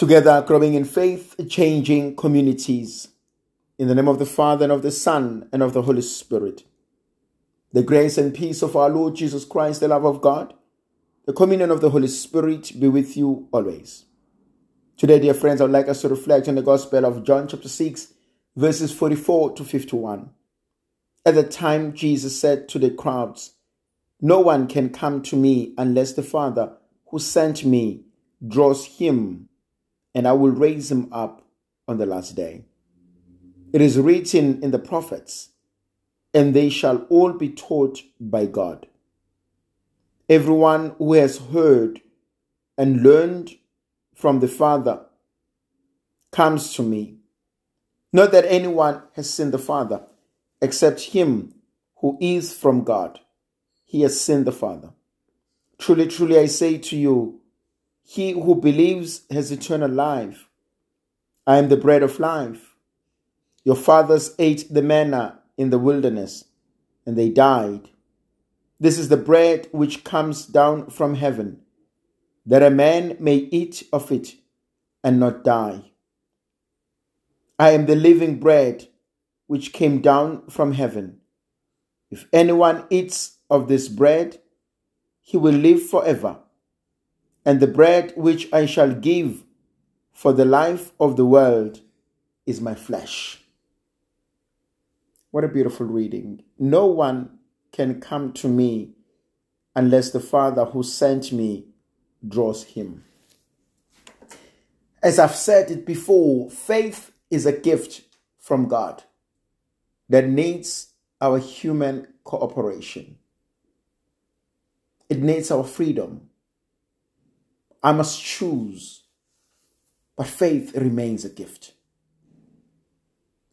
together growing in faith, changing communities. In the name of the Father, and of the Son, and of the Holy Spirit. The grace and peace of our Lord Jesus Christ, the love of God, the communion of the Holy Spirit be with you always. Today, dear friends, I would like us to reflect on the Gospel of John chapter 6, verses 44 to 51. At the time, Jesus said to the crowds, "No one can come to me unless the Father who sent me draws him, and I will raise him up on the last day. It is written in the prophets, and they shall all be taught by God. Everyone who has heard and learned from the Father comes to me. Not that anyone has seen the Father, except him who is from God. He has seen the Father. Truly, truly, I say to you, he who believes has eternal life. I am the bread of life. Your fathers ate the manna in the wilderness, and they died. This is the bread which comes down from heaven, that a man may eat of it and not die. I am the living bread which came down from heaven. If anyone eats of this bread, he will live forever. And the bread which I shall give for the life of the world is my flesh." What a beautiful reading. No one can come to me unless the Father who sent me draws him. As I've said it before, faith is a gift from God that needs our human cooperation. It needs our freedom. I must choose, but faith remains a gift.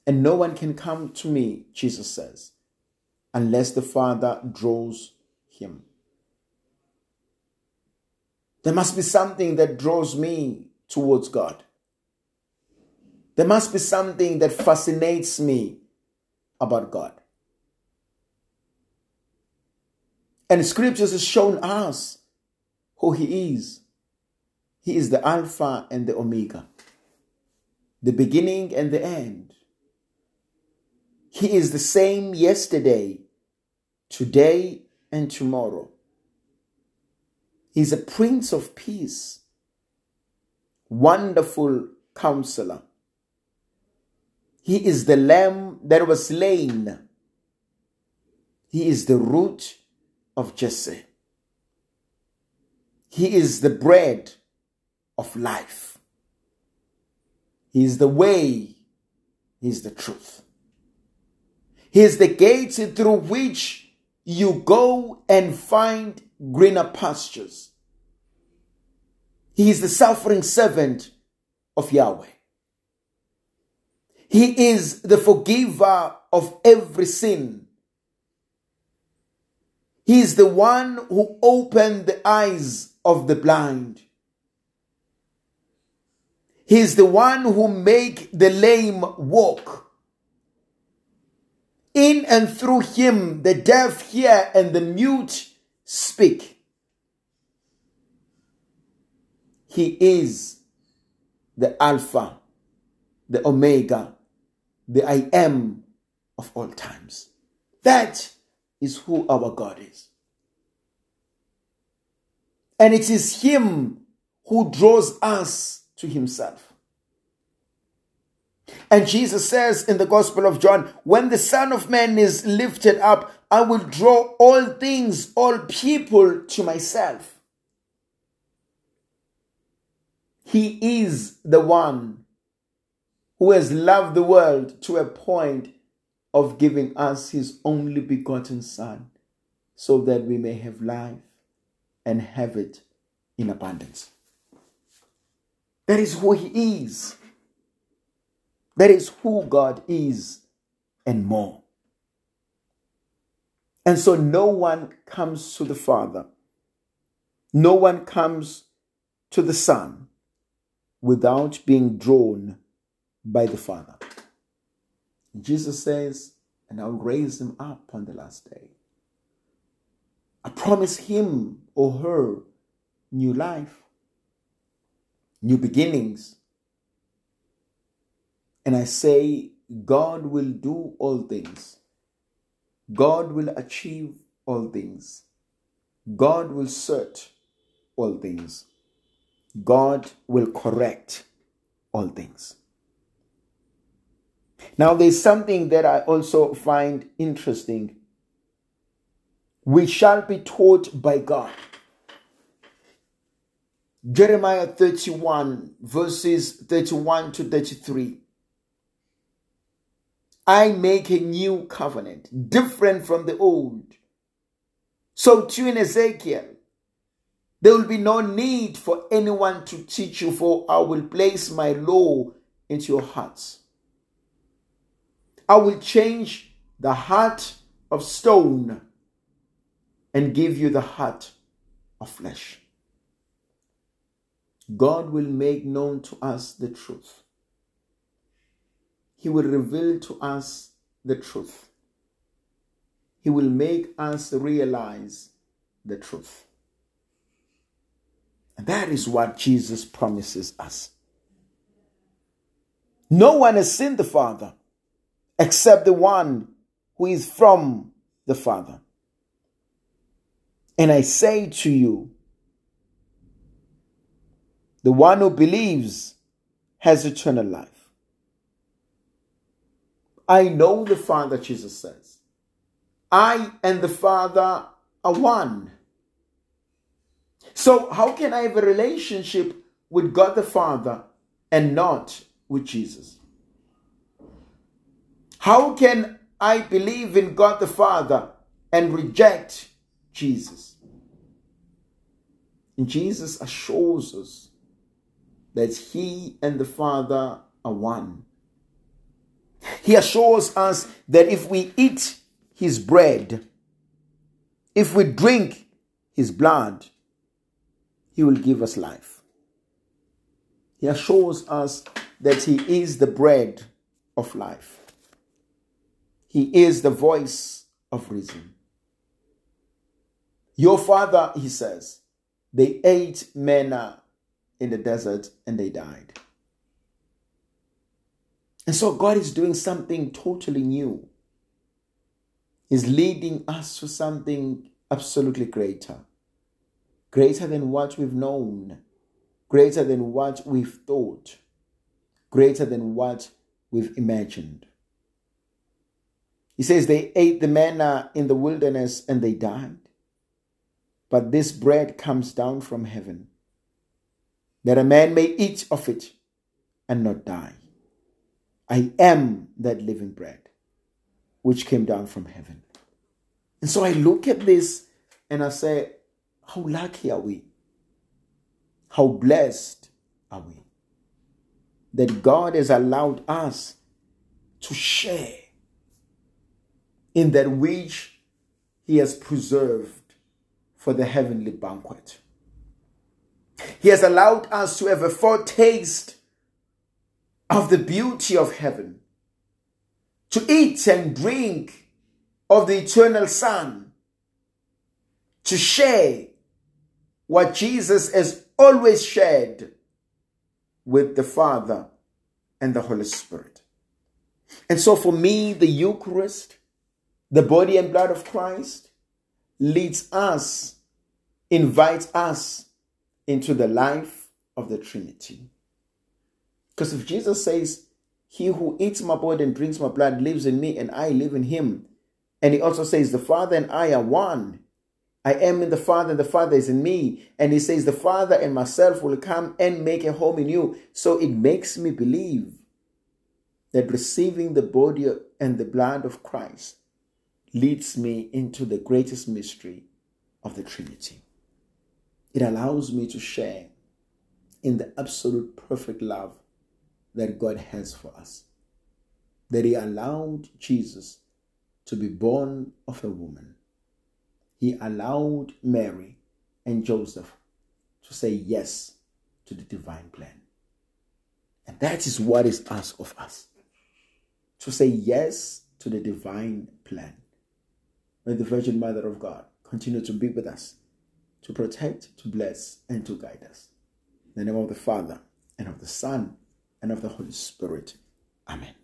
"And no one can come to me," Jesus says, "unless the Father draws him." There must be something that draws me towards God. There must be something that fascinates me about God. And Scriptures has shown us who he is. He is the Alpha and the Omega, the beginning and the end. He is the same yesterday, today, and tomorrow. He is a Prince of Peace, Wonderful Counselor. He is the Lamb that was slain. He is the Root of Jesse. He is the Bread of Life. He is the Way. He is the Truth. He is the gate through which you go and find greener pastures. He is the suffering servant of Yahweh. He is the forgiver of every sin. He is the one who opened the eyes of the blind. He is the one who make the lame walk. In and through him, the deaf hear and the mute speak. He is the Alpha, the Omega, the I Am of all times. That is who our God is. And it is him who draws us to himself. And Jesus says in the Gospel of John, "When the Son of Man is lifted up, I will draw all things, all people to myself." He is the one who has loved the world to a point of giving us his only begotten Son, so that we may have life and have it in abundance. That is who he is. That is who God is and more. And so no one comes to the Father, no one comes to the Son without being drawn by the Father. And Jesus says, "And I'll raise him up on the last day." I promise him or her new life. new beginnings. And I say, God will do all things. God will achieve all things. God will search all things. God will correct all things. Now, there's something that I also find interesting. We shall be taught by God. Jeremiah 31, verses 31 to 33. I make a new covenant, different from the old. So too in Ezekiel, there will be no need for anyone to teach you, for I will place my law into your hearts. I will change the heart of stone and give you the heart of flesh. God will make known to us the truth. He will reveal to us the truth. He will make us realize the truth. And that is what Jesus promises us. No one has seen the Father except the one who is from the Father. And I say to you, the one who believes has eternal life. I know the Father, Jesus says. I and the Father are one. So how can I have a relationship with God the Father and not with Jesus? How can I believe in God the Father and reject Jesus? And Jesus assures us that he and the Father are one. He assures us that if we eat his bread, if we drink his blood, he will give us life. He assures us that he is the bread of life. He is the voice of reason. Your father, he says, they ate manna in the desert and they died. And so God is doing something totally new. He's leading us to something absolutely greater. Greater than what we've known. Greater than what we've thought. Greater than what we've imagined. He says they ate the manna in the wilderness and they died. But this bread comes down from heaven, that a man may eat of it and not die. I am that living bread which came down from heaven. And so I look at this and I say, how lucky are we? How blessed are we? That God has allowed us to share in that which he has preserved for the heavenly banquet. He has allowed us to have a foretaste of the beauty of heaven, to eat and drink of the eternal Son, to share what Jesus has always shared with the Father and the Holy Spirit. And so for me, the Eucharist, the body and blood of Christ, leads us, invites us into the life of the Trinity. Because if Jesus says, he who eats my body and drinks my blood lives in me and I live in him. And he also says, the Father and I are one. I am in the Father and the Father is in me. And he says, the Father and myself will come and make a home in you. So it makes me believe that receiving the body and the blood of Christ leads me into the greatest mystery of the Trinity. It allows me to share in the absolute perfect love that God has for us, that he allowed Jesus to be born of a woman. He allowed Mary and Joseph to say yes to the divine plan. And that is what is asked of us, to say yes to the divine plan. May the Virgin Mother of God continue to be with us, to protect, to bless, and to guide us. In the name of the Father, and of the Son, and of the Holy Spirit. Amen.